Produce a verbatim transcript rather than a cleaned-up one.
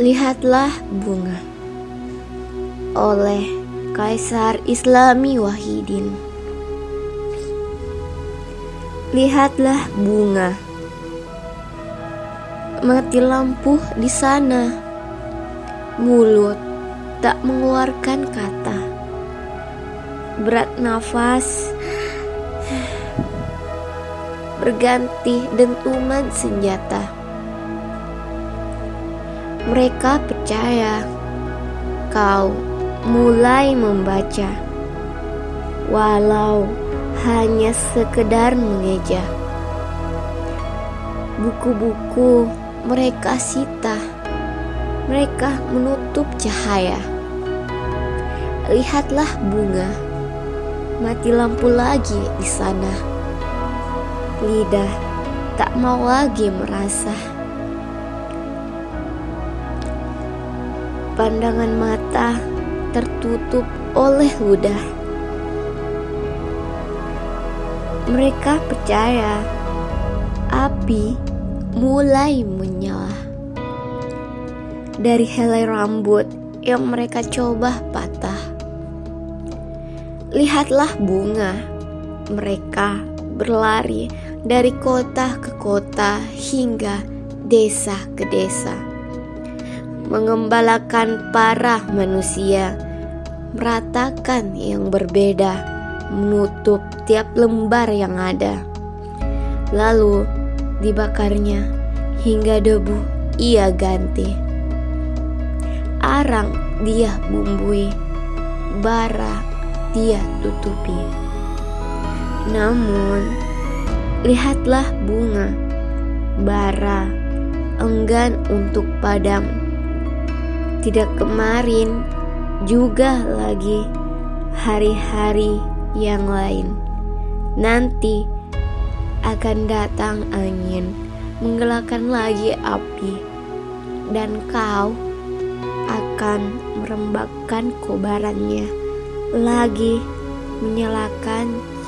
Lihatlah bunga, oleh Kaisar Islami Wahidin. Lihatlah bunga, mati lampu di sana, mulut tak mengeluarkan kata, berat nafas berganti dentuman senjata. Mereka percaya kau mulai membaca, walau hanya sekedar mengeja. Buku-buku mereka sita, mereka menutup cahaya. Lihatlah bunga, mati lampu lagi di sana. Lidah tak mau lagi merasa. Pandangan mata tertutup oleh ludah. Mereka percaya api mulai menyala dari helai rambut yang mereka coba patah. Lihatlah bunga, mereka berlari dari kota ke kota hingga desa ke desa, mengembalakan para manusia, meratakan yang berbeda, menutup tiap lembar yang ada. Lalu dibakarnya hingga debu ia ganti. Arang dia bumbui, bara dia tutupi. Namun lihatlah bunga, bara enggan untuk padam. Tidak kemarin, juga lagi hari-hari yang lain. Nanti akan datang angin, menggelapkan lagi api, dan kau akan merembakkan kobarannya lagi, menyalakan